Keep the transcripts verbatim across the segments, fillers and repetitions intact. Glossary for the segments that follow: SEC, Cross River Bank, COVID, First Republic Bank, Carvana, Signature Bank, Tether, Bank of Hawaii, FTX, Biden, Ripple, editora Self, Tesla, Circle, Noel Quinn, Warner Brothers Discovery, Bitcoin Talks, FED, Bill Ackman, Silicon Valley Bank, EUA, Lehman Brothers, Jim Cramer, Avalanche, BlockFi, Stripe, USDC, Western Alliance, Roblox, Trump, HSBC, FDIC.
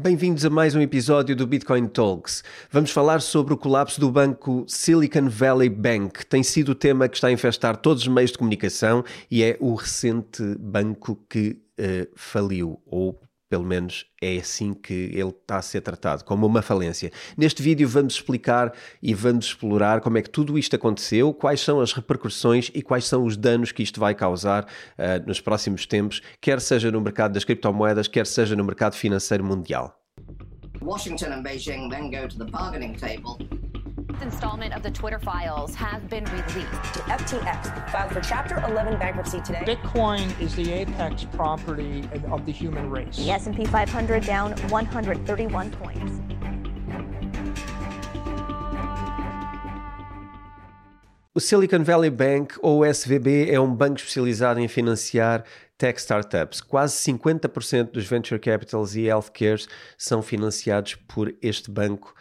Bem-vindos a mais um episódio do Bitcoin Talks. Vamos falar sobre o colapso do banco Silicon Valley Bank. Tem sido o tema que está a infestar todos os meios de comunicação e é o recente banco que uh, faliu, ou pelo menos é assim que ele está a ser tratado, como uma falência. Neste vídeo vamos explicar e vamos explorar como é que tudo isto aconteceu, quais são as repercussões e quais são os danos que isto vai causar uh, nos próximos tempos, quer seja no mercado das criptomoedas, quer seja no mercado financeiro mundial. Washington and Beijing then go to the bargaining table. Installment of the Twitter files has been released. F T X filed for Chapter eleven bankruptcy today. Bitcoin is the apex property of the human race. The S and P five hundred down one hundred thirty-one points. O Silicon Valley Bank, ou S V B, é um banco especializado em financiar tech startups. Quase cinquenta por cento dos venture capitals e healthcares são financiados por este banco,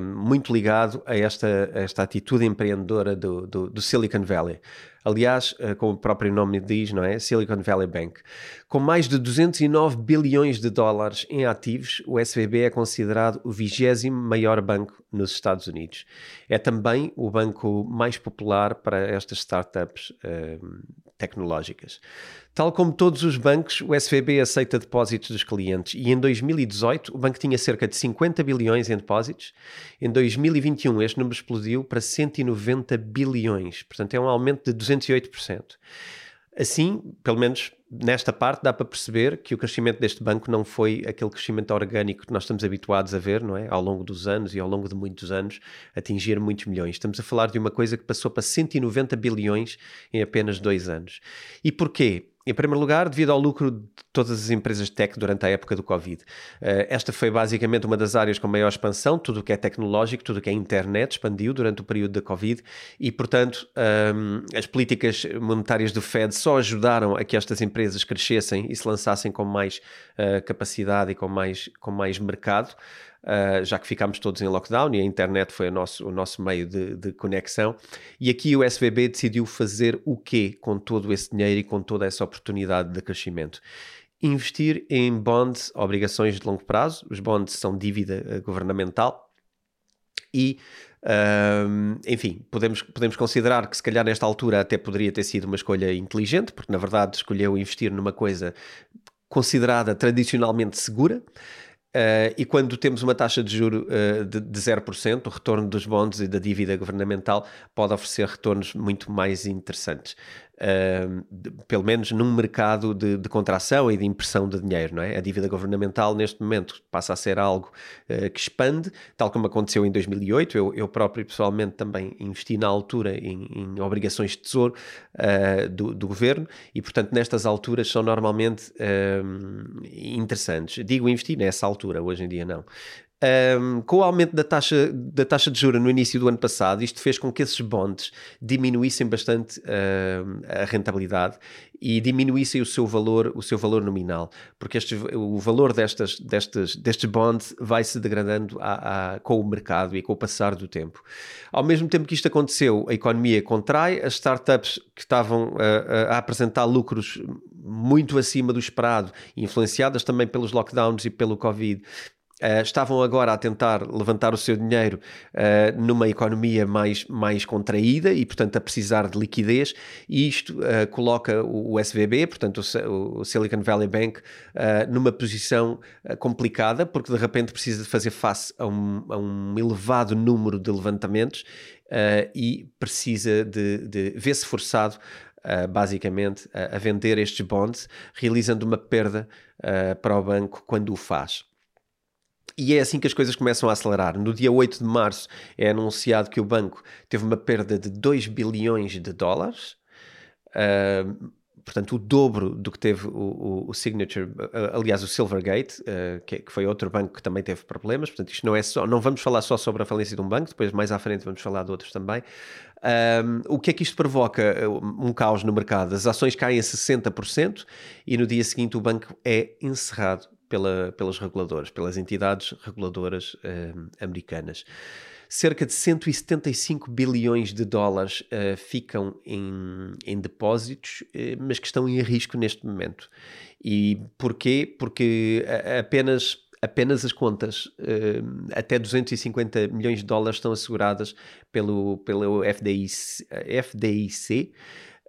um, muito ligado a esta, a esta atitude empreendedora do, do, do Silicon Valley. Aliás, como o próprio nome diz, não é? Silicon Valley Bank. Com mais de duzentos e nove bilhões de dólares em ativos, o S V B é considerado o vigésimo maior banco nos Estados Unidos. É também o banco mais popular para estas startups um, tecnológicas. Tal como todos os bancos, o S V B aceita depósitos dos clientes e em dois mil e dezoito o banco tinha cerca de cinquenta bilhões em depósitos. Em dois mil e vinte e um este número explodiu para cento e noventa bilhões, portanto é um aumento de duzentos e oito por cento. Assim, pelo menos nesta parte, dá para perceber que o crescimento deste banco não foi aquele crescimento orgânico que nós estamos habituados a ver, não é? Ao longo dos anos e ao longo de muitos anos, atingir muitos milhões. Estamos a falar de uma coisa que passou para cento e noventa bilhões em apenas dois anos. E porquê? Em primeiro lugar, devido ao lucro de todas as empresas tech durante a época do Covid. Esta foi basicamente uma das áreas com maior expansão, tudo o que é tecnológico, tudo o que é internet expandiu durante o período da Covid e, portanto, as políticas monetárias do Fed só ajudaram a que estas empresas crescessem e se lançassem com mais capacidade e com mais, com mais mercado. Uh, já que ficámos todos em lockdown e a internet foi o nosso, o nosso meio de, de conexão. E aqui o S V B decidiu fazer o quê com todo esse dinheiro e com toda essa oportunidade de crescimento? Investir em bonds, obrigações de longo prazo. Os bonds são dívida governamental e, uh, enfim, podemos, podemos considerar que se calhar nesta altura até poderia ter sido uma escolha inteligente, porque na verdade escolheu investir numa coisa considerada tradicionalmente segura. Uh, e quando temos uma taxa de juros uh, de, de zero por cento, o retorno dos bonds e da dívida governamental pode oferecer retornos muito mais interessantes. Uh, de, pelo menos num mercado de, de contração e de impressão de dinheiro, não é? A dívida governamental neste momento passa a ser algo uh, que expande, tal como aconteceu em dois mil e oito. Eu, eu próprio pessoalmente também investi na altura em, em obrigações de tesouro uh, do, do governo e, portanto, nestas alturas são normalmente uh, interessantes. Digo investir nessa altura. Altura, hoje em dia não. Um, com o aumento da taxa, da taxa de juros no início do ano passado, isto fez com que esses bonds diminuíssem bastante uh, a rentabilidade e diminuíssem o seu valor, o seu valor nominal, porque este, o valor destas, destas, destes bonds vai-se degradando a, a, com o mercado e com o passar do tempo. Ao mesmo tempo que isto aconteceu, a economia contrai, as startups que estavam a, a apresentar lucros muito acima do esperado, influenciadas também pelos lockdowns e pelo Covid, Uh, estavam agora a tentar levantar o seu dinheiro uh, numa economia mais, mais contraída e, portanto, a precisar de liquidez, e isto uh, coloca o, o S V B, portanto o, o Silicon Valley Bank, uh, numa posição uh, complicada, porque de repente precisa de fazer face a um, a um elevado número de levantamentos uh, e precisa de, de ver-se forçado Uh, basicamente uh, a vender estes bonds, realizando uma perda uh, para o banco quando o faz. E é assim que as coisas começam a acelerar. No dia oito de março é anunciado que o banco teve uma perda de dois bilhões de dólares, uh, portanto o dobro do que teve o, o, o Signature, uh, aliás o Silvergate, uh, que, que foi outro banco que também teve problemas. Portanto isto não é só, não vamos falar só sobre a falência de um banco, depois mais à frente vamos falar de outros também. Um, o que é que isto provoca? Um caos no mercado. As ações caem a sessenta por cento e no dia seguinte o banco é encerrado pela, pelos reguladores, pelas entidades reguladoras um, americanas. Cerca de cento e setenta e cinco bilhões de dólares uh, ficam em, em depósitos, uh, mas que estão em risco neste momento. E porquê? Porque apenas apenas as contas, uh, até duzentos e cinquenta milhões de dólares estão asseguradas pelo, pelo F D I C, F D I C.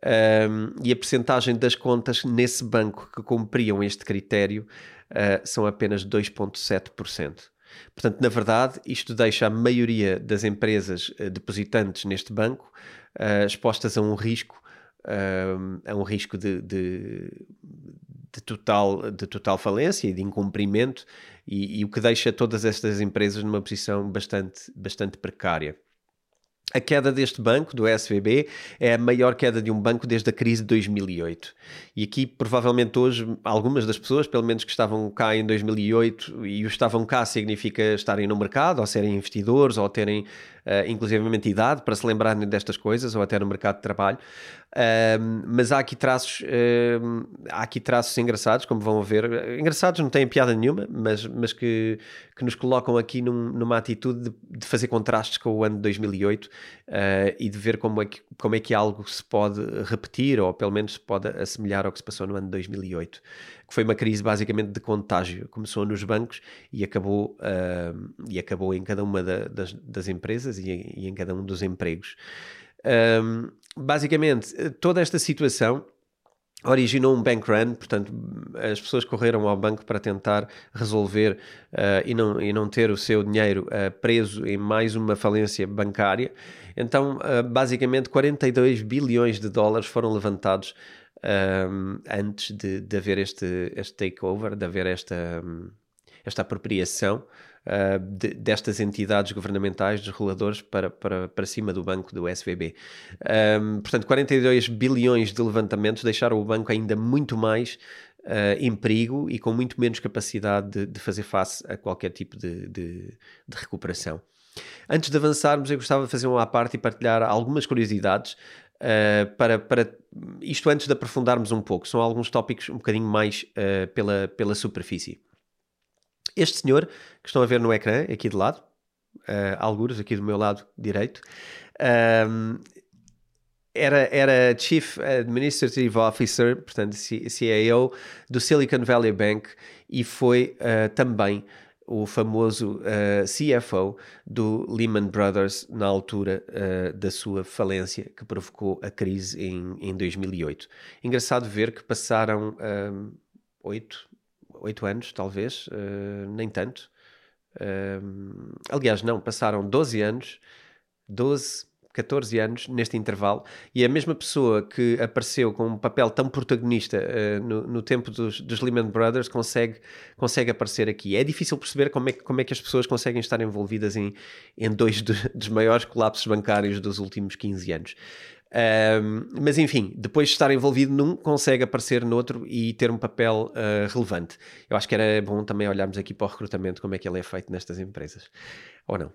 Um, e a percentagem das contas nesse banco que cumpriam este critério uh, são apenas dois vírgula sete por cento. Portanto, na verdade, isto deixa a maioria das empresas uh, depositantes neste banco uh, expostas a um risco, uh, a um risco de, de, de, total, de total falência e de incumprimento, e, e o que deixa todas estas empresas numa posição bastante, bastante precária. A queda deste banco, do S V B, é a maior queda de um banco desde a crise de dois mil e oito. E aqui, provavelmente hoje, algumas das pessoas, pelo menos que estavam cá em dois mil e oito, e o estavam cá significa estarem no mercado, ou serem investidores, ou terem, uh, inclusivamente, idade para se lembrarem destas coisas, ou até no mercado de trabalho. Uh, mas há aqui traços, uh, há aqui traços engraçados, como vão ver. Engraçados não têm piada nenhuma, mas, mas que, que nos colocam aqui num, numa atitude de, de fazer contrastes com o ano de dois mil e oito. Uh, e de ver como é, que, como é que algo se pode repetir, ou pelo menos se pode assemelhar ao que se passou no ano de dois mil e oito, que foi uma crise basicamente de contágio. Começou nos bancos e acabou, uh, e acabou em cada uma da, das, das empresas e em, e em cada um dos empregos. Um, basicamente, toda esta situação originou um bank run, portanto as pessoas correram ao banco para tentar resolver uh, e, não, e não ter o seu dinheiro uh, preso em mais uma falência bancária. Então uh, basicamente quarenta e dois bilhões de dólares foram levantados um, antes de, de haver este, este takeover, de haver esta, um, esta apropriação uh, de, destas entidades governamentais, dos reguladores, para, para, para cima do banco, do S V B. Um, portanto, quarenta e dois bilhões de levantamentos deixaram o banco ainda muito mais uh, em perigo e com muito menos capacidade de, de fazer face a qualquer tipo de, de, de recuperação. Antes de avançarmos, eu gostava de fazer uma à parte e partilhar algumas curiosidades uh, para, para isto, antes de aprofundarmos um pouco. São alguns tópicos um bocadinho mais uh, pela, pela superfície. Este senhor, que estão a ver no ecrã, aqui de lado, uh, algures aqui do meu lado direito, um, era, era Chief Administrative Officer, portanto C E O, do Silicon Valley Bank, e foi uh, também o famoso uh, C F O do Lehman Brothers na altura uh, da sua falência, que provocou a crise em, em dois mil e oito. Engraçado ver que passaram oito... Um, oito anos, talvez, uh, nem tanto. Uh, aliás, não, passaram doze anos, doze, catorze anos neste intervalo, e a mesma pessoa que apareceu com um papel tão protagonista uh, no, no tempo dos, dos Lehman Brothers consegue, consegue aparecer aqui. É difícil perceber como é, como é que as pessoas conseguem estar envolvidas em, em dois de, dos maiores colapsos bancários dos últimos quinze anos. Um, mas enfim, depois de estar envolvido num, consegue aparecer noutro e ter um papel uh, relevante. Eu acho que era bom também olharmos aqui para o recrutamento, como é que ele é feito nestas empresas, ou não.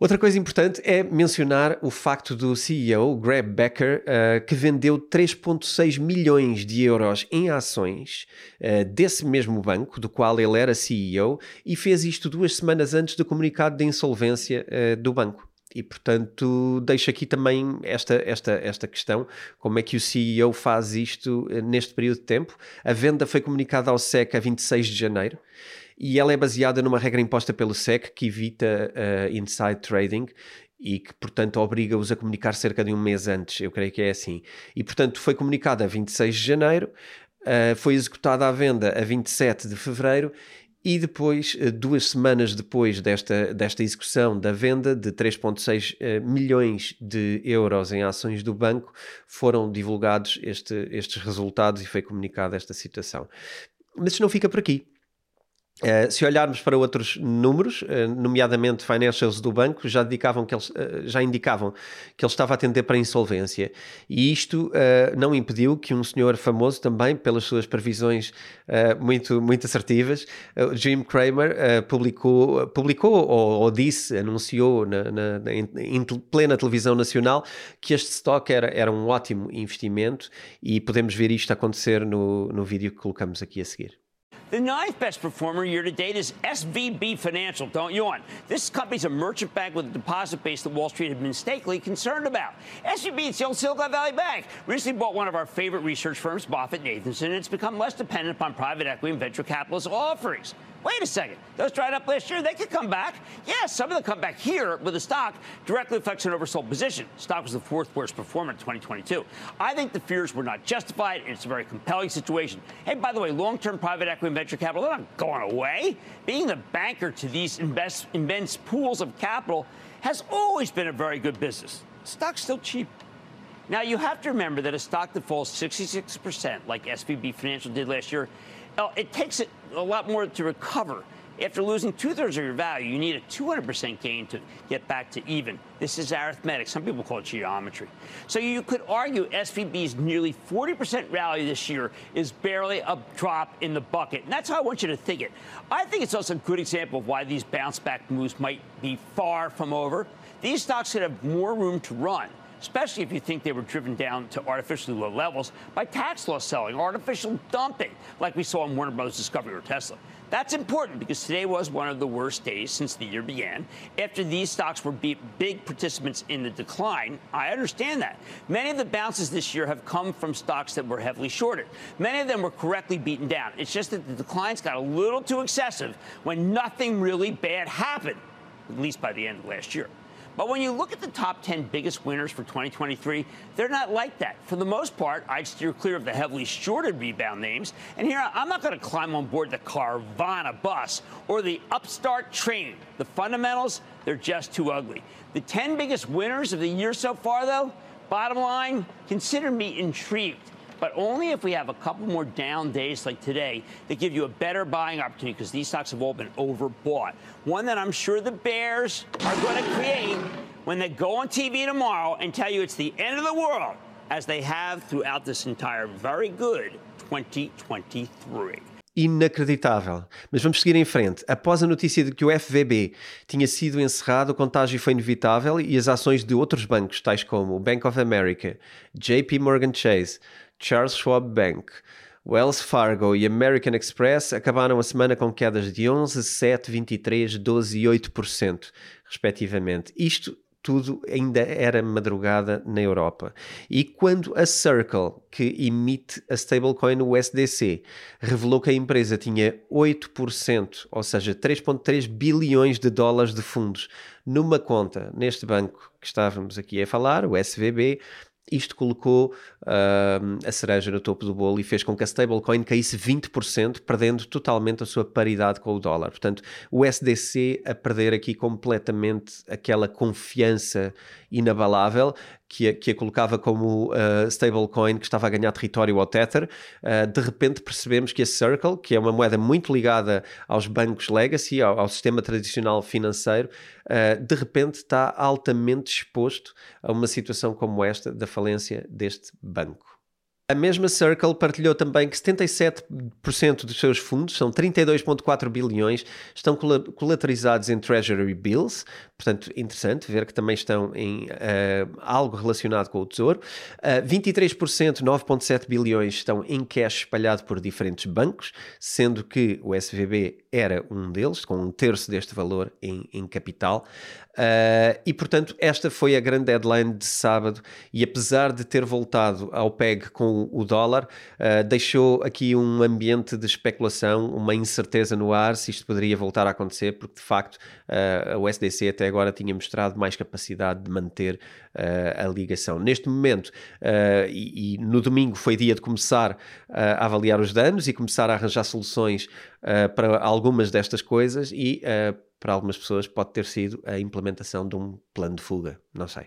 Outra coisa importante é mencionar o facto do C E O, Greg Becker, uh, que vendeu três vírgula seis milhões de euros em ações uh, desse mesmo banco, do qual ele era C E O, e fez isto duas semanas antes do comunicado de insolvência uh, do banco. E, portanto, deixo aqui também esta, esta, esta questão, como é que o C E O faz isto neste período de tempo. A venda foi comunicada ao S E C a vinte e seis de janeiro e ela é baseada numa regra imposta pelo S E C que evita uh, inside trading e que, portanto, obriga-os a comunicar cerca de um mês antes, eu creio que é assim. E, portanto, foi comunicada a vinte e seis de janeiro, uh, foi executada a venda a vinte e sete de fevereiro. E depois, duas semanas depois desta, desta execução da venda de três vírgula seis milhões de euros em ações do banco, foram divulgados este, estes resultados e foi comunicada esta situação. Mas isto não fica por aqui. Uh, se olharmos para outros números, uh, nomeadamente financials do banco, já, dedicavam que eles, uh, já indicavam que ele estava a atender para a insolvência. E isto uh, não impediu que um senhor famoso também, pelas suas previsões uh, muito, muito assertivas, uh, Jim Cramer, uh, publicou, publicou ou, ou disse, anunciou na, na, na, em plena televisão nacional que este stock era, era um ótimo investimento, e podemos ver isto acontecer no, no vídeo que colocamos aqui a seguir. The ninth best performer year-to-date is S V B Financial, don't yawn. This company's a merchant bank with a deposit base that Wall Street had been mistakenly concerned about. S V B is the old Silicon Valley Bank. Recently bought one of our favorite research firms, Buffett and Nathanson, and it's become less dependent upon private equity and venture capitalist offerings. wait a second, those dried up last year, they could come back. Yeah, some of them come back here, but the stock directly reflects an oversold position. Stock was the fourth worst performer in twenty twenty-two. I think the fears were not justified, and it's a very compelling situation. Hey, by the way, long-term private equity and venture capital, they're not going away. Being the banker to these invest, immense pools of capital has always been a very good business. Stock's still cheap. Now, you have to remember that a stock that falls sixty-six percent, like S V B Financial did last year, it takes a lot more to recover. After losing two-thirds of your value, you need a two hundred percent gain to get back to even. This is arithmetic. Some people call it geometry. So you could argue S V B's nearly forty percent rally this year is barely a drop in the bucket. And that's how I want you to think it. I think it's also a good example of why these bounce-back moves might be far from over. These stocks could have more room to run, especially if you think they were driven down to artificially low levels by tax loss selling, artificial dumping, like we saw in Warner Brothers Discovery or Tesla. That's important because today was one of the worst days since the year began after these stocks were big participants in the decline. I understand that. Many of the bounces this year have come from stocks that were heavily shorted. Many of them were correctly beaten down. It's just that the declines got a little too excessive when nothing really bad happened, at least by the end of last year. But when you look at the top ten biggest winners for twenty twenty-three, they're not like that. For the most part, I'd steer clear of the heavily shorted rebound names. And here, I'm not going to climb on board the Carvana bus or the Upstart train. The fundamentals, they're just too ugly. The ten biggest winners of the year so far, though, bottom line, consider me intrigued. But only if we have a couple more down days like today that give you a better buying opportunity, because these stocks have all been overbought. One that I'm sure the bears are going to create when they go on T V tomorrow and tell you it's the end of the world, as they have throughout this entire very good twenty twenty-three. Inacreditável. Mas vamos seguir em frente. Após a notícia de que o F V B tinha sido encerrado, o contágio foi inevitável e as ações de outros bancos, tais como o Bank of America, J P Morgan Chase, Charles Schwab Bank, Wells Fargo e American Express acabaram a semana com quedas de onze, sete, vinte e três, doze e oito por cento, respectivamente. Isto tudo ainda era madrugada na Europa. E quando a Circle, que emite a stablecoin U S D C, revelou que a empresa tinha oito por cento, ou seja, três vírgula três bilhões de dólares de fundos numa conta neste banco que estávamos aqui a falar, o S V B, isto colocou uh, a cereja no topo do bolo e fez com que a stablecoin caísse vinte por cento, perdendo totalmente a sua paridade com o dólar. Portanto, o U S D C a perder aqui completamente aquela confiança inabalável que a, que a colocava como uh, stablecoin que estava a ganhar território ao Tether. Uh, de repente percebemos que a Circle, que é uma moeda muito ligada aos bancos legacy, ao, ao sistema tradicional financeiro, uh, de repente está altamente exposto a uma situação como esta da falência deste banco. A mesma Circle partilhou também que setenta e sete por cento dos seus fundos, são trinta e dois vírgula quatro bilhões, estão colateralizados em Treasury Bills, portanto interessante ver que também estão em uh, algo relacionado com o Tesouro. Uh, vinte e três por cento, nove vírgula sete bilhões, estão em cash espalhado por diferentes bancos, sendo que o S V B era um deles, com um terço deste valor em, em capital. Uh, e, portanto, esta foi a grande headline de sábado e, apesar de ter voltado ao P E G com o dólar, uh, deixou aqui um ambiente de especulação, uma incerteza no ar se isto poderia voltar a acontecer, porque, de facto, uh, a U S D C até agora tinha mostrado mais capacidade de manter uh, a ligação. Neste momento, uh, e, e no domingo foi dia de começar uh, a avaliar os danos e começar a arranjar soluções uh, para algumas destas coisas e... Uh, para algumas pessoas pode ter sido a implementação de um plano de fuga, não sei.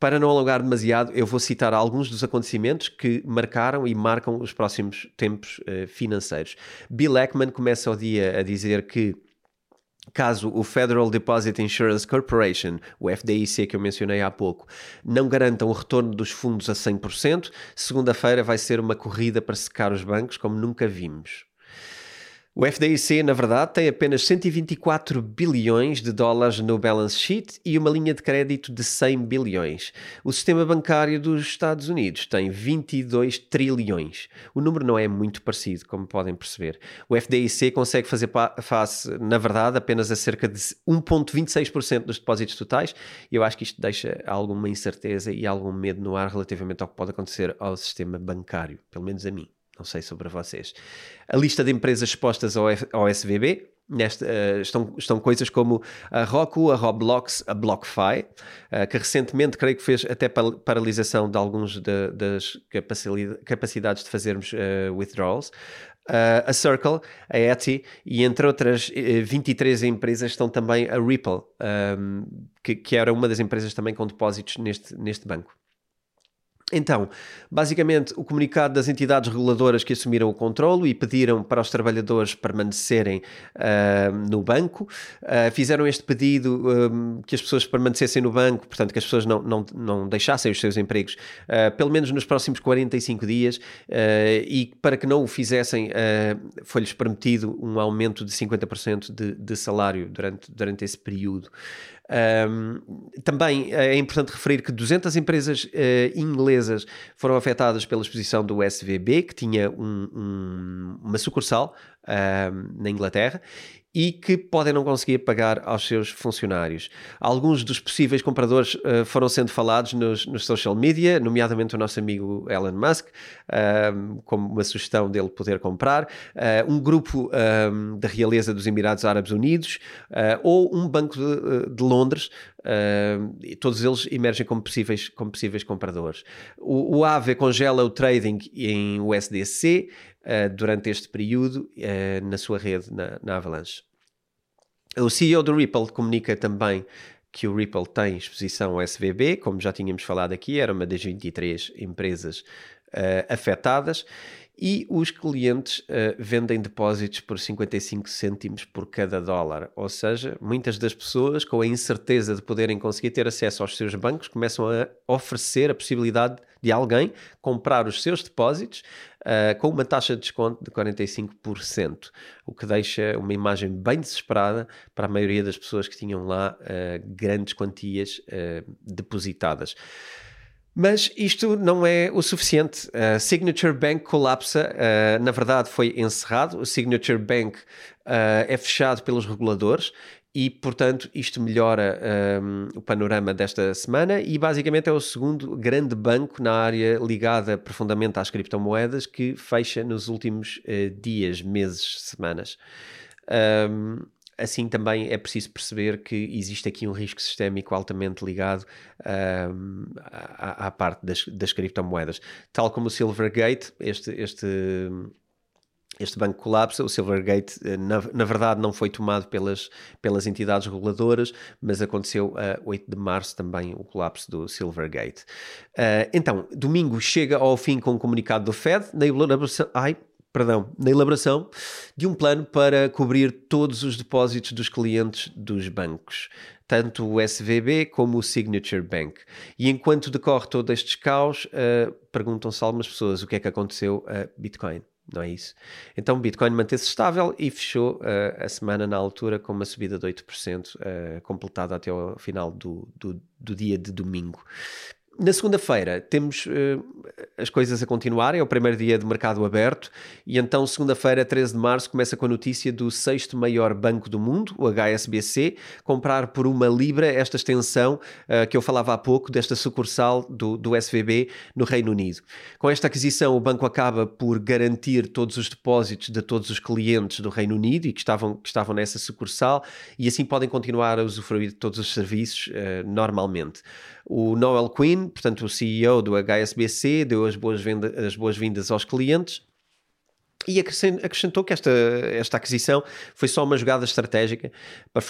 Para não alongar demasiado, eu vou citar alguns dos acontecimentos que marcaram e marcam os próximos tempos uh, financeiros. Bill Ackman começa o dia a dizer que, caso o Federal Deposit Insurance Corporation, o F D I C que eu mencionei há pouco, não garanta o retorno dos fundos a cem por cento, segunda-feira vai ser uma corrida para secar os bancos como nunca vimos. O F D I C, na verdade, tem apenas cento e vinte e quatro bilhões de dólares no balance sheet e uma linha de crédito de cem bilhões. O sistema bancário dos Estados Unidos tem vinte e dois trilhões. O número não é muito parecido, como podem perceber. O F D I C consegue fazer face, na verdade, apenas a cerca de um vírgula vinte e seis por cento dos depósitos totais. Eu acho que isto deixa alguma incerteza e algum medo no ar relativamente ao que pode acontecer ao sistema bancário, pelo menos a mim. Não sei sobre vocês. A lista de empresas expostas ao, F, ao S V B, nesta, uh, estão, estão coisas como a Roku, a Roblox, a BlockFi, uh, que recentemente creio que fez até paralisação de alguns de, das capacidades de fazermos uh, withdrawals. Uh, a Circle, a Etsy e entre outras uh, vinte e três empresas estão também a Ripple, um, que, que era uma das empresas também com depósitos neste, neste banco. Então, basicamente, o comunicado das entidades reguladoras que assumiram o controlo e pediram para os trabalhadores permanecerem uh, no banco, uh, fizeram este pedido um, que as pessoas permanecessem no banco, portanto que as pessoas não, não, não deixassem os seus empregos, uh, pelo menos nos próximos quarenta e cinco dias, uh, e para que não o fizessem, uh, foi-lhes permitido um aumento de cinquenta por cento de, de salário durante, durante esse período. Um, também é importante referir que duzentas empresas uh, inglesas foram afetadas pela exposição do S V B, que tinha um, um, uma sucursal uh, na Inglaterra e que podem não conseguir pagar aos seus funcionários. Alguns dos possíveis compradores uh, foram sendo falados nos, nos social media, nomeadamente o nosso amigo Elon Musk, uh, como uma sugestão dele poder comprar, uh, um grupo uh, da realeza dos Emirados Árabes Unidos uh, ou um banco de, de Londres. Uh, todos eles emergem como possíveis, como possíveis compradores. O, o A V E congela o trading em U S D C uh, durante este período uh, na sua rede, na, na Avalanche. O C E O do Ripple comunica também que o Ripple tem exposição ao S V B, como já tínhamos falado aqui, era uma das vinte e três empresas uh, afetadas, e os clientes uh, vendem depósitos por cinquenta e cinco cêntimos por cada dólar, ou seja, muitas das pessoas com a incerteza de poderem conseguir ter acesso aos seus bancos começam a oferecer a possibilidade de alguém comprar os seus depósitos uh, com uma taxa de desconto de quarenta e cinco por cento, o que deixa uma imagem bem desesperada para a maioria das pessoas que tinham lá uh, grandes quantias uh, depositadas. Mas isto não é o suficiente. A Signature Bank colapsa, uh, na verdade foi encerrado. O Signature Bank uh, é fechado pelos reguladores e, portanto, isto melhora um, o panorama desta semana e basicamente é o segundo grande banco na área ligada profundamente às criptomoedas que fecha nos últimos uh, dias, meses, semanas. Um, Assim também é preciso perceber que existe aqui um risco sistémico altamente ligado um, à, à parte das, das criptomoedas. Tal como o Silvergate, este, este, este banco colapsa. O Silvergate, na, na verdade, não foi tomado pelas, pelas entidades reguladoras, mas aconteceu a oito de março também o colapso do Silvergate. Uh, então, domingo chega ao fim com um comunicado do Fed, na elaboração... Ai, Perdão, na elaboração de um plano para cobrir todos os depósitos dos clientes dos bancos, tanto o S V B como o Signature Bank. E enquanto decorre todo este caos, uh, perguntam-se algumas pessoas o que é que aconteceu a Bitcoin, não é isso? Então Bitcoin manteve-se estável e fechou uh, a semana na altura com uma subida de oito por cento uh, completada até ao final do, do, do dia de domingo. Na segunda-feira temos uh, as coisas a continuarem, é o primeiro dia de mercado aberto e então segunda-feira, treze de março, começa com a notícia do sexto maior banco do mundo, o H S B C, comprar por uma libra esta extensão uh, que eu falava há pouco desta sucursal do, do S V B no Reino Unido. Com esta aquisição o banco acaba por garantir todos os depósitos de todos os clientes do Reino Unido e que estavam, que estavam nessa sucursal e assim podem continuar a usufruir de todos os serviços uh, normalmente. O Noel Quinn, portanto o C E O do H S B C, deu as boas-vindas, as boas-vindas aos clientes e acrescentou que esta, esta aquisição foi só uma jogada estratégica para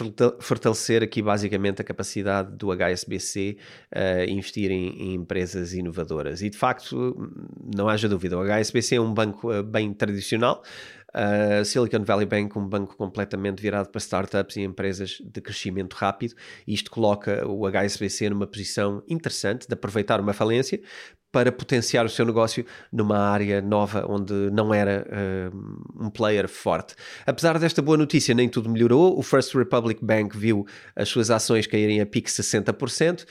fortalecer aqui basicamente a capacidade do H S B C a investir em, em empresas inovadoras. E de facto, não haja dúvida, o H S B C é um banco bem tradicional, a Silicon Valley Bank um banco completamente virado para startups e empresas de crescimento rápido. Isto coloca o H S B C numa posição interessante de aproveitar uma falência para potenciar o seu negócio numa área nova onde não era uh, um player forte. Apesar desta boa notícia, nem tudo melhorou. O First Republic Bank viu as suas ações caírem a pique sessenta por cento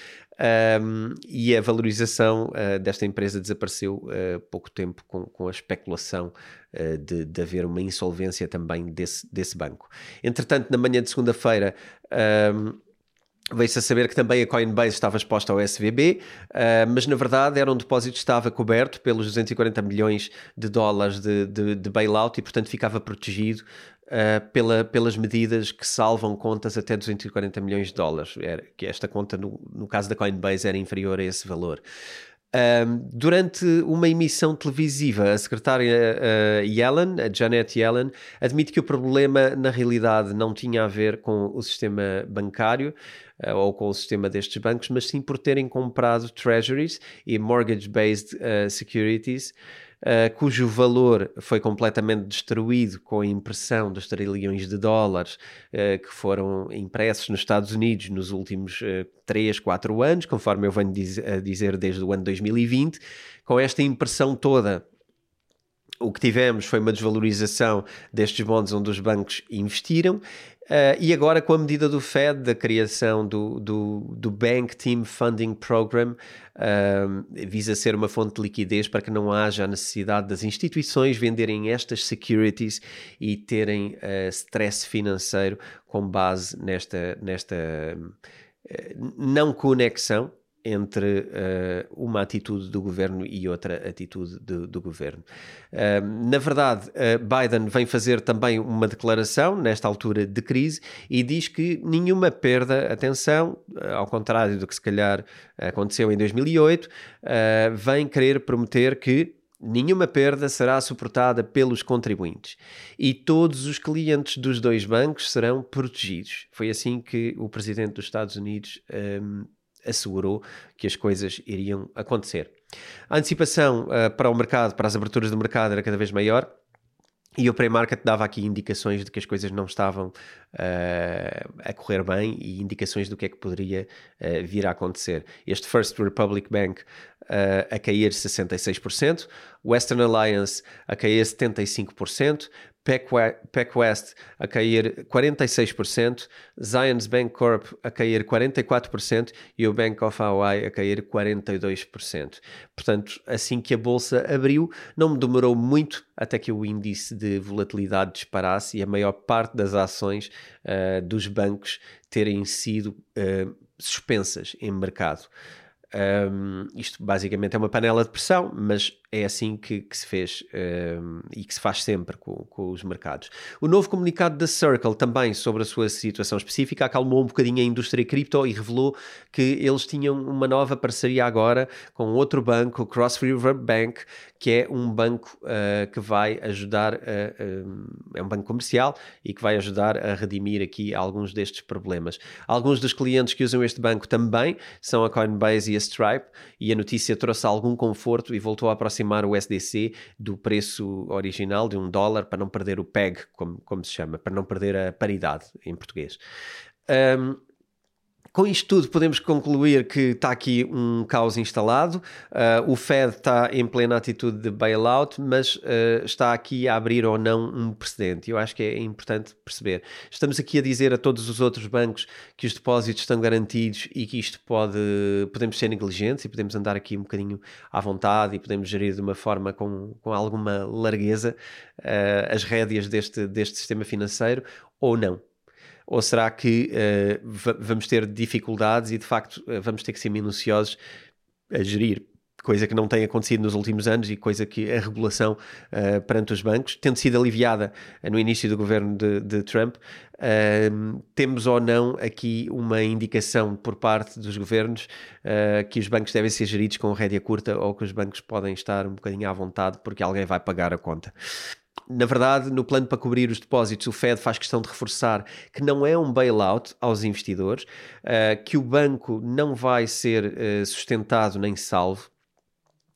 um, e a valorização uh, desta empresa desapareceu uh, pouco tempo com, com a especulação uh, de, de haver uma insolvência também desse, desse banco. Entretanto, na manhã de segunda-feira... Um, veio-se a saber que também a Coinbase estava exposta ao S V B, uh, mas na verdade era um depósito que estava coberto pelos duzentos e quarenta milhões de dólares de, de, de bailout e portanto ficava protegido uh, pela, pelas medidas que salvam contas até duzentos e quarenta milhões de dólares, era, que esta conta no, no caso da Coinbase era inferior a esse valor. Um, durante uma emissão televisiva, a secretária uh, Yellen, a Janet Yellen, admite que o problema na realidade não tinha a ver com o sistema bancário uh, ou com o sistema destes bancos, mas sim por terem comprado treasuries e mortgage-based uh, securities, Uh, cujo valor foi completamente destruído com a impressão dos trilhões de dólares uh, que foram impressos nos Estados Unidos nos últimos uh, três, quatro anos, conforme eu venho diz- a dizer desde o ano dois mil e vinte, com esta impressão toda. O que tivemos foi uma desvalorização destes bonds onde os bancos investiram, uh, e agora com a medida do Fed, da criação do, do, do Bank Team Funding Program, uh, visa ser uma fonte de liquidez para que não haja a necessidade das instituições venderem estas securities e terem uh, stress financeiro com base nesta, nesta uh, não conexão entre uh, uma atitude do governo e outra atitude do, do governo. Uh, na verdade, uh, Biden vem fazer também uma declaração nesta altura de crise e diz que nenhuma perda, atenção, uh, ao contrário do que se calhar aconteceu em dois mil e oito, uh, vem querer prometer que nenhuma perda será suportada pelos contribuintes e todos os clientes dos dois bancos serão protegidos. Foi assim que o presidente dos Estados Unidos um, assegurou que as coisas iriam acontecer. A antecipação uh, para o mercado, para as aberturas do mercado, era cada vez maior e o pre-market dava aqui indicações de que as coisas não estavam uh, a correr bem e indicações do que é que poderia uh, vir a acontecer. Este First Republic Bank Uh, a cair sessenta e seis por cento, Western Alliance a cair setenta e cinco por cento, Pac-West a cair quarenta e seis por cento, Zions Bank Corp a cair quarenta e quatro por cento e o Bank of Hawaii a cair quarenta e dois por cento. Portanto, assim que a bolsa abriu, não me demorou muito até que o índice de volatilidade disparasse e a maior parte das ações uh, dos bancos terem sido uh, suspensas em mercado. Um, isto basicamente é uma panela de pressão, mas é assim que, que se fez um, e que se faz sempre com, com os mercados. O novo comunicado da Circle também sobre a sua situação específica acalmou um bocadinho a indústria cripto e revelou que eles tinham uma nova parceria agora com outro banco, o Cross River Bank, que é um banco uh, que vai ajudar, a, um, é um banco comercial e que vai ajudar a redimir aqui alguns destes problemas. Alguns dos clientes que usam este banco também são a Coinbase e a Stripe, e a notícia trouxe algum conforto e voltou a aproximar o S D C do preço original de um dólar para não perder o P E G, como, como se chama, para não perder a paridade em português. Um, com isto tudo podemos concluir que está aqui um caos instalado. Uh, o Fed está em plena atitude de bailout, mas uh, está aqui a abrir ou não um precedente. Eu acho que é importante perceber. Estamos aqui a dizer a todos os outros bancos que os depósitos estão garantidos e que isto pode, podemos ser negligentes e podemos andar aqui um bocadinho à vontade e podemos gerir de uma forma com, com alguma largueza uh, as rédeas deste, deste sistema financeiro, ou não? Ou será que uh, v- vamos ter dificuldades e, de facto, uh, vamos ter que ser minuciosos a gerir? Coisa que não tem acontecido nos últimos anos e coisa que a regulação uh, perante os bancos, tendo sido aliviada uh, no início do governo de, de Trump, uh, temos ou não aqui uma indicação por parte dos governos uh, que os bancos devem ser geridos com rédea curta ou que os bancos podem estar um bocadinho à vontade porque alguém vai pagar a conta. Na verdade, no plano para cobrir os depósitos, o Fed faz questão de reforçar que não é um bailout aos investidores, uh, que o banco não vai ser uh, sustentado nem salvo,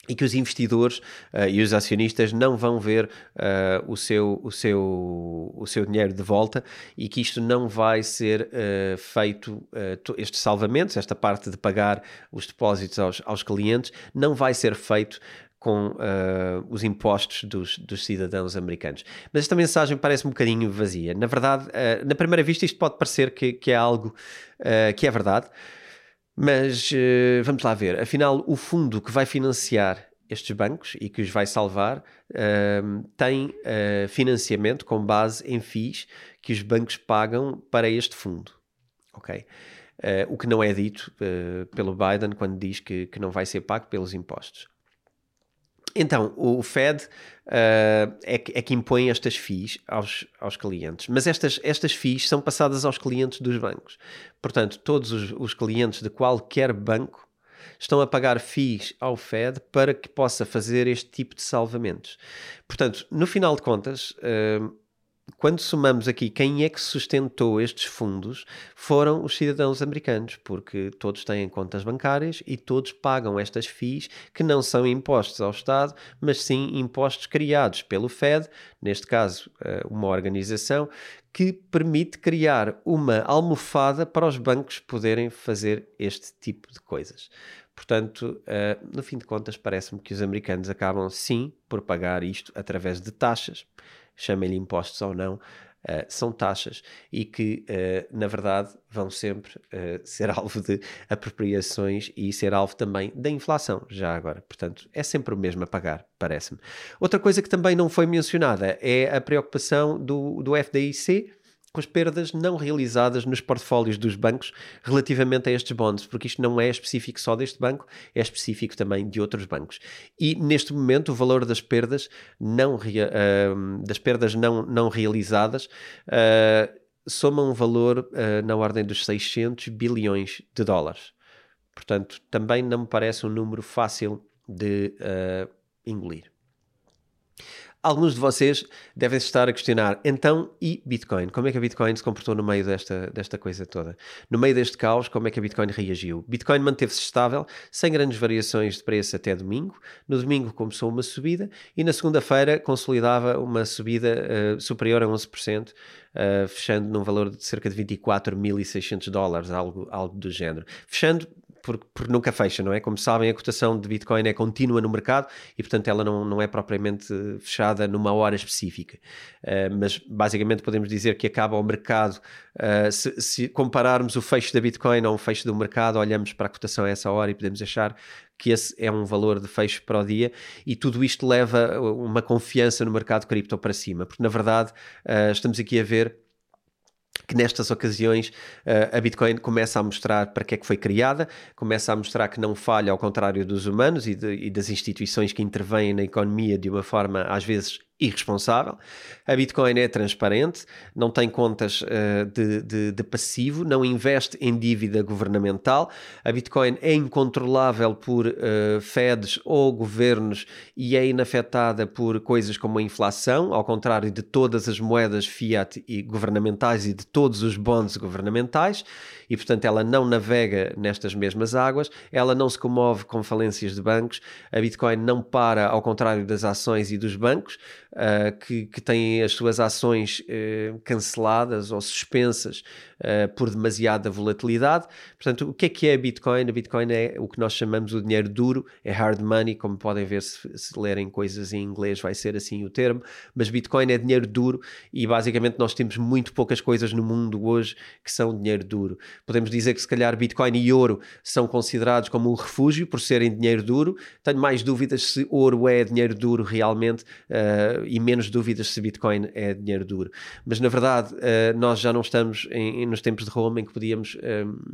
e que os investidores uh, e os acionistas não vão ver uh, o, seu, o, seu, o seu dinheiro de volta e que isto não vai ser uh, feito, uh, estes salvamentos, esta parte de pagar os depósitos aos, aos clientes, não vai ser feito com uh, os impostos dos, dos cidadãos americanos. Mas esta mensagem parece um bocadinho vazia. Na verdade, uh, na primeira vista isto pode parecer que, que é algo uh, que é verdade, mas uh, vamos lá ver, afinal o fundo que vai financiar estes bancos e que os vai salvar uh, tem uh, financiamento com base em fees que os bancos pagam para este fundo, ok? uh, o que não é dito uh, pelo Biden quando diz que, que não vai ser pago pelos impostos. Então, o Fed uh, é, que, é que impõe estas fees aos, aos clientes, mas estas, estas fees são passadas aos clientes dos bancos. Portanto, todos os, os clientes de qualquer banco estão a pagar fees ao Fed para que possa fazer este tipo de salvamentos. Portanto, no final de contas, uh, quando somamos aqui quem é que sustentou estes fundos, foram os cidadãos americanos, porque todos têm contas bancárias e todos pagam estas fees, que não são impostos ao Estado, mas sim impostos criados pelo Fed, neste caso uma organização, que permite criar uma almofada para os bancos poderem fazer este tipo de coisas. Portanto, no fim de contas, parece-me que os americanos acabam sim por pagar isto através de taxas, chamem-lhe impostos ou não, uh, são taxas e que, uh, na verdade, vão sempre uh, ser alvo de apropriações e ser alvo também da inflação, já agora. Portanto, é sempre o mesmo a pagar, parece-me. Outra coisa que também não foi mencionada é a preocupação do, do F D I C com as perdas não realizadas nos portfólios dos bancos relativamente a estes bonds, porque isto não é específico só deste banco, é específico também de outros bancos. E neste momento o valor das perdas não, uh, das perdas não, não realizadas uh, soma um valor uh, na ordem dos seiscentos bilhões de dólares. Portanto, também não me parece um número fácil de uh, engolir. Alguns de vocês devem estar a questionar, então, e Bitcoin? Como é que a Bitcoin se comportou no meio desta, desta coisa toda? No meio deste caos, como é que a Bitcoin reagiu? Bitcoin manteve-se estável, sem grandes variações de preço até domingo. No domingo começou uma subida e na segunda-feira consolidava uma subida uh, superior a onze por cento, uh, fechando num valor de cerca de vinte e quatro mil e seiscentos dólares, algo, algo do género. Fechando... Porque, porque nunca fecha, não é? Como sabem, a cotação de Bitcoin é contínua no mercado e, portanto, ela não, não é propriamente fechada numa hora específica. Uh, mas, basicamente, podemos dizer que acaba o mercado. Uh, se, se compararmos o fecho da Bitcoin a um fecho do mercado, olhamos para a cotação a essa hora e podemos achar que esse é um valor de fecho para o dia, e tudo isto leva uma confiança no mercado cripto para cima. Porque, na verdade, uh, estamos aqui a ver que nestas ocasiões a Bitcoin começa a mostrar para que é que foi criada, começa a mostrar que não falha, ao contrário dos humanos e, de, e das instituições que intervêm na economia de uma forma às vezes irresponsável. A Bitcoin é transparente, não tem contas uh, de, de, de passivo, não investe em dívida governamental. A Bitcoin é incontrolável por uh, Feds ou governos e é inafetada por coisas como a inflação, ao contrário de todas as moedas fiat e governamentais e de todos os bonds governamentais, e portanto ela não navega nestas mesmas águas, ela não se comove com falências de bancos, a Bitcoin não para, ao contrário das ações e dos bancos, Uh, que, que têm as suas ações uh, canceladas ou suspensas uh, por demasiada volatilidade. Portanto, o que é que é a Bitcoin? A Bitcoin é o que nós chamamos o dinheiro duro, é hard money, como podem ver se, se lerem coisas em inglês vai ser assim o termo, mas Bitcoin é dinheiro duro e basicamente nós temos muito poucas coisas no mundo hoje que são dinheiro duro. Podemos dizer que se calhar Bitcoin e ouro são considerados como um refúgio por serem dinheiro duro. Tenho mais dúvidas se ouro é dinheiro duro realmente, uh, e menos dúvidas se Bitcoin é dinheiro duro. Mas, na verdade, uh, nós já não estamos em, em, nos tempos de Roma em que podíamos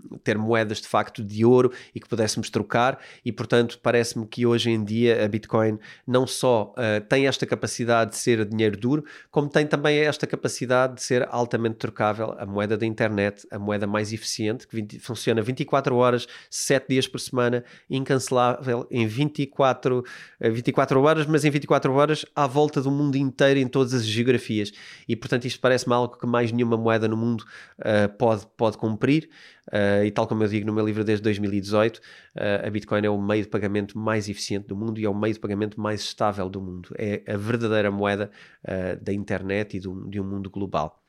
um, ter moedas de facto de ouro e que pudéssemos trocar, e, portanto, parece-me que hoje em dia a Bitcoin não só uh, tem esta capacidade de ser dinheiro duro, como tem também esta capacidade de ser altamente trocável, a moeda da internet, a moeda mais eficiente, que vinte, funciona vinte e quatro horas, sete dias por semana, incancelável em vinte e quatro, vinte e quatro horas, mas em vinte e quatro horas à volta do mundo mundo inteiro, em todas as geografias, e portanto isto parece-me algo que mais nenhuma moeda no mundo uh, pode, pode cumprir, uh, e tal como eu digo no meu livro desde dois mil e dezoito, uh, a Bitcoin é o meio de pagamento mais eficiente do mundo e é o meio de pagamento mais estável do mundo, é a verdadeira moeda uh, da internet e do, de um mundo global.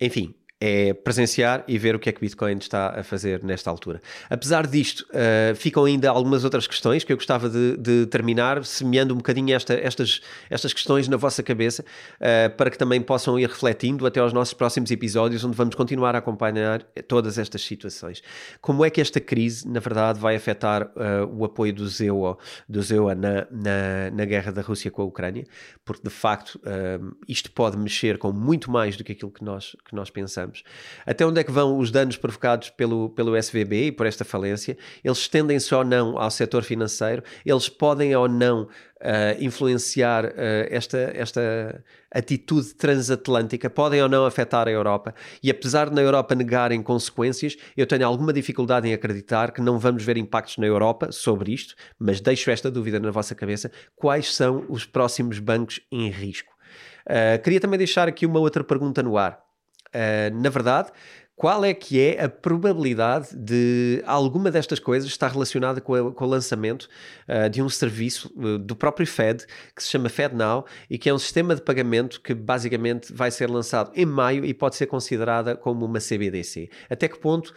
Enfim, é presenciar e ver o que é que Bitcoin está a fazer nesta altura. Apesar disto, uh, ficam ainda algumas outras questões que eu gostava de, de terminar, semeando um bocadinho esta, estas, estas questões na vossa cabeça, uh, para que também possam ir refletindo até aos nossos próximos episódios, onde vamos continuar a acompanhar todas estas situações. Como é que esta crise, na verdade, vai afetar uh, o apoio do Z E U A, do Z E U A na, na, na guerra da Rússia com a Ucrânia? Porque, de facto, uh, isto pode mexer com muito mais do que aquilo que nós, que nós pensamos. estamos. Até onde é que vão os danos provocados pelo, pelo S V B e por esta falência? Eles estendem-se ou não ao setor financeiro? Eles podem ou não uh, influenciar uh, esta, esta atitude transatlântica? Podem ou não afetar a Europa? E apesar de na Europa negarem consequências, eu tenho alguma dificuldade em acreditar que não vamos ver impactos na Europa sobre isto, mas deixo esta dúvida na vossa cabeça. Quais são os próximos bancos em risco? Uh, queria também deixar aqui uma outra pergunta no ar. Uh, na verdade, qual é que é a probabilidade de alguma destas coisas estar relacionada com, a, com o lançamento uh, de um serviço uh, do próprio Fed, que se chama FedNow, e que é um sistema de pagamento que basicamente vai ser lançado em maio e pode ser considerada como uma C B D C. Até que ponto uh,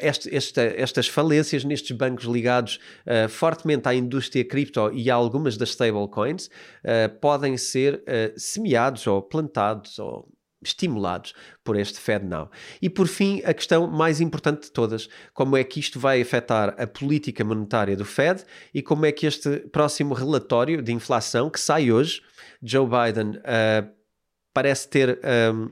este, esta, estas falências nestes bancos ligados uh, fortemente à indústria cripto e a algumas das stablecoins uh, podem ser uh, semeados ou plantados ou estimulados por este FedNow. E por fim, a questão mais importante de todas, como é que isto vai afetar a política monetária do Fed e como é que este próximo relatório de inflação que sai hoje, Joe Biden uh, parece ter um,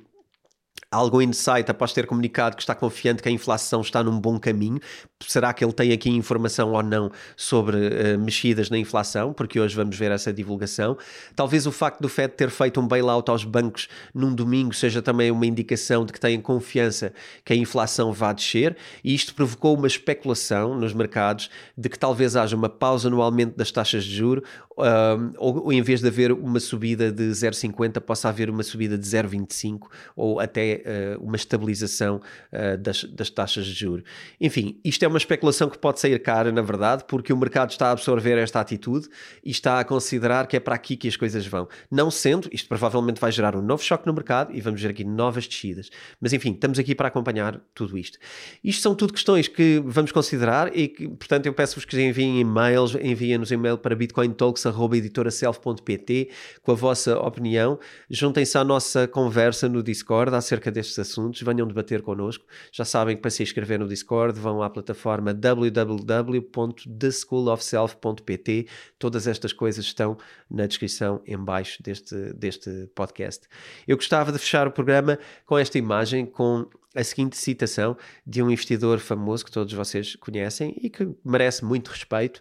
algum insight após ter comunicado que está confiante que a inflação está num bom caminho. Será que ele tem aqui informação ou não sobre uh, mexidas na inflação? Porque hoje vamos ver essa divulgação. Talvez o facto do Fed ter feito um bailout aos bancos num domingo seja também uma indicação de que têm confiança que a inflação vá descer, e isto provocou uma especulação nos mercados de que talvez haja uma pausa no aumento das taxas de juros, um, ou, ou em vez de haver uma subida de zero vírgula cinquenta possa haver uma subida de zero vírgula vinte e cinco ou até uh, uma estabilização uh, das, das taxas de juros. Enfim, isto é uma especulação que pode sair cara, na verdade, porque o mercado está a absorver esta atitude e está a considerar que é para aqui que as coisas vão. Não sendo, isto provavelmente vai gerar um novo choque no mercado e vamos ver aqui novas descidas. Mas enfim, estamos aqui para acompanhar tudo isto. Isto são tudo questões que vamos considerar e que, portanto, eu peço-vos que enviem e-mails, enviem-nos e-mail para bitcoin talks arroba editora self ponto pt com a vossa opinião. Juntem-se à nossa conversa no Discord acerca destes assuntos, venham debater connosco. Já sabem que para se inscrever no Discord vão à plataforma forma w w w ponto the school of self ponto pt. Todas estas coisas estão na descrição em baixo deste, deste podcast. Eu gostava de fechar o programa com esta imagem, com a seguinte citação de um investidor famoso que todos vocês conhecem e que merece muito respeito,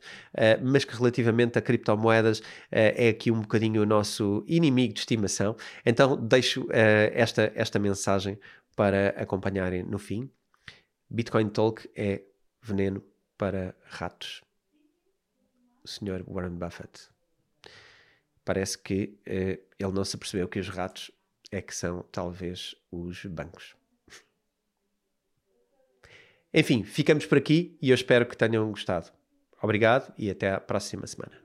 mas que relativamente a criptomoedas é aqui um bocadinho o nosso inimigo de estimação. Então deixo esta, esta mensagem para acompanharem no fim. Bitcoin Talk é veneno para ratos. O senhor Warren Buffett. Parece que eh, ele não se percebeu que os ratos é que são talvez os bancos. Enfim, ficamos por aqui e eu espero que tenham gostado. Obrigado e até à próxima semana.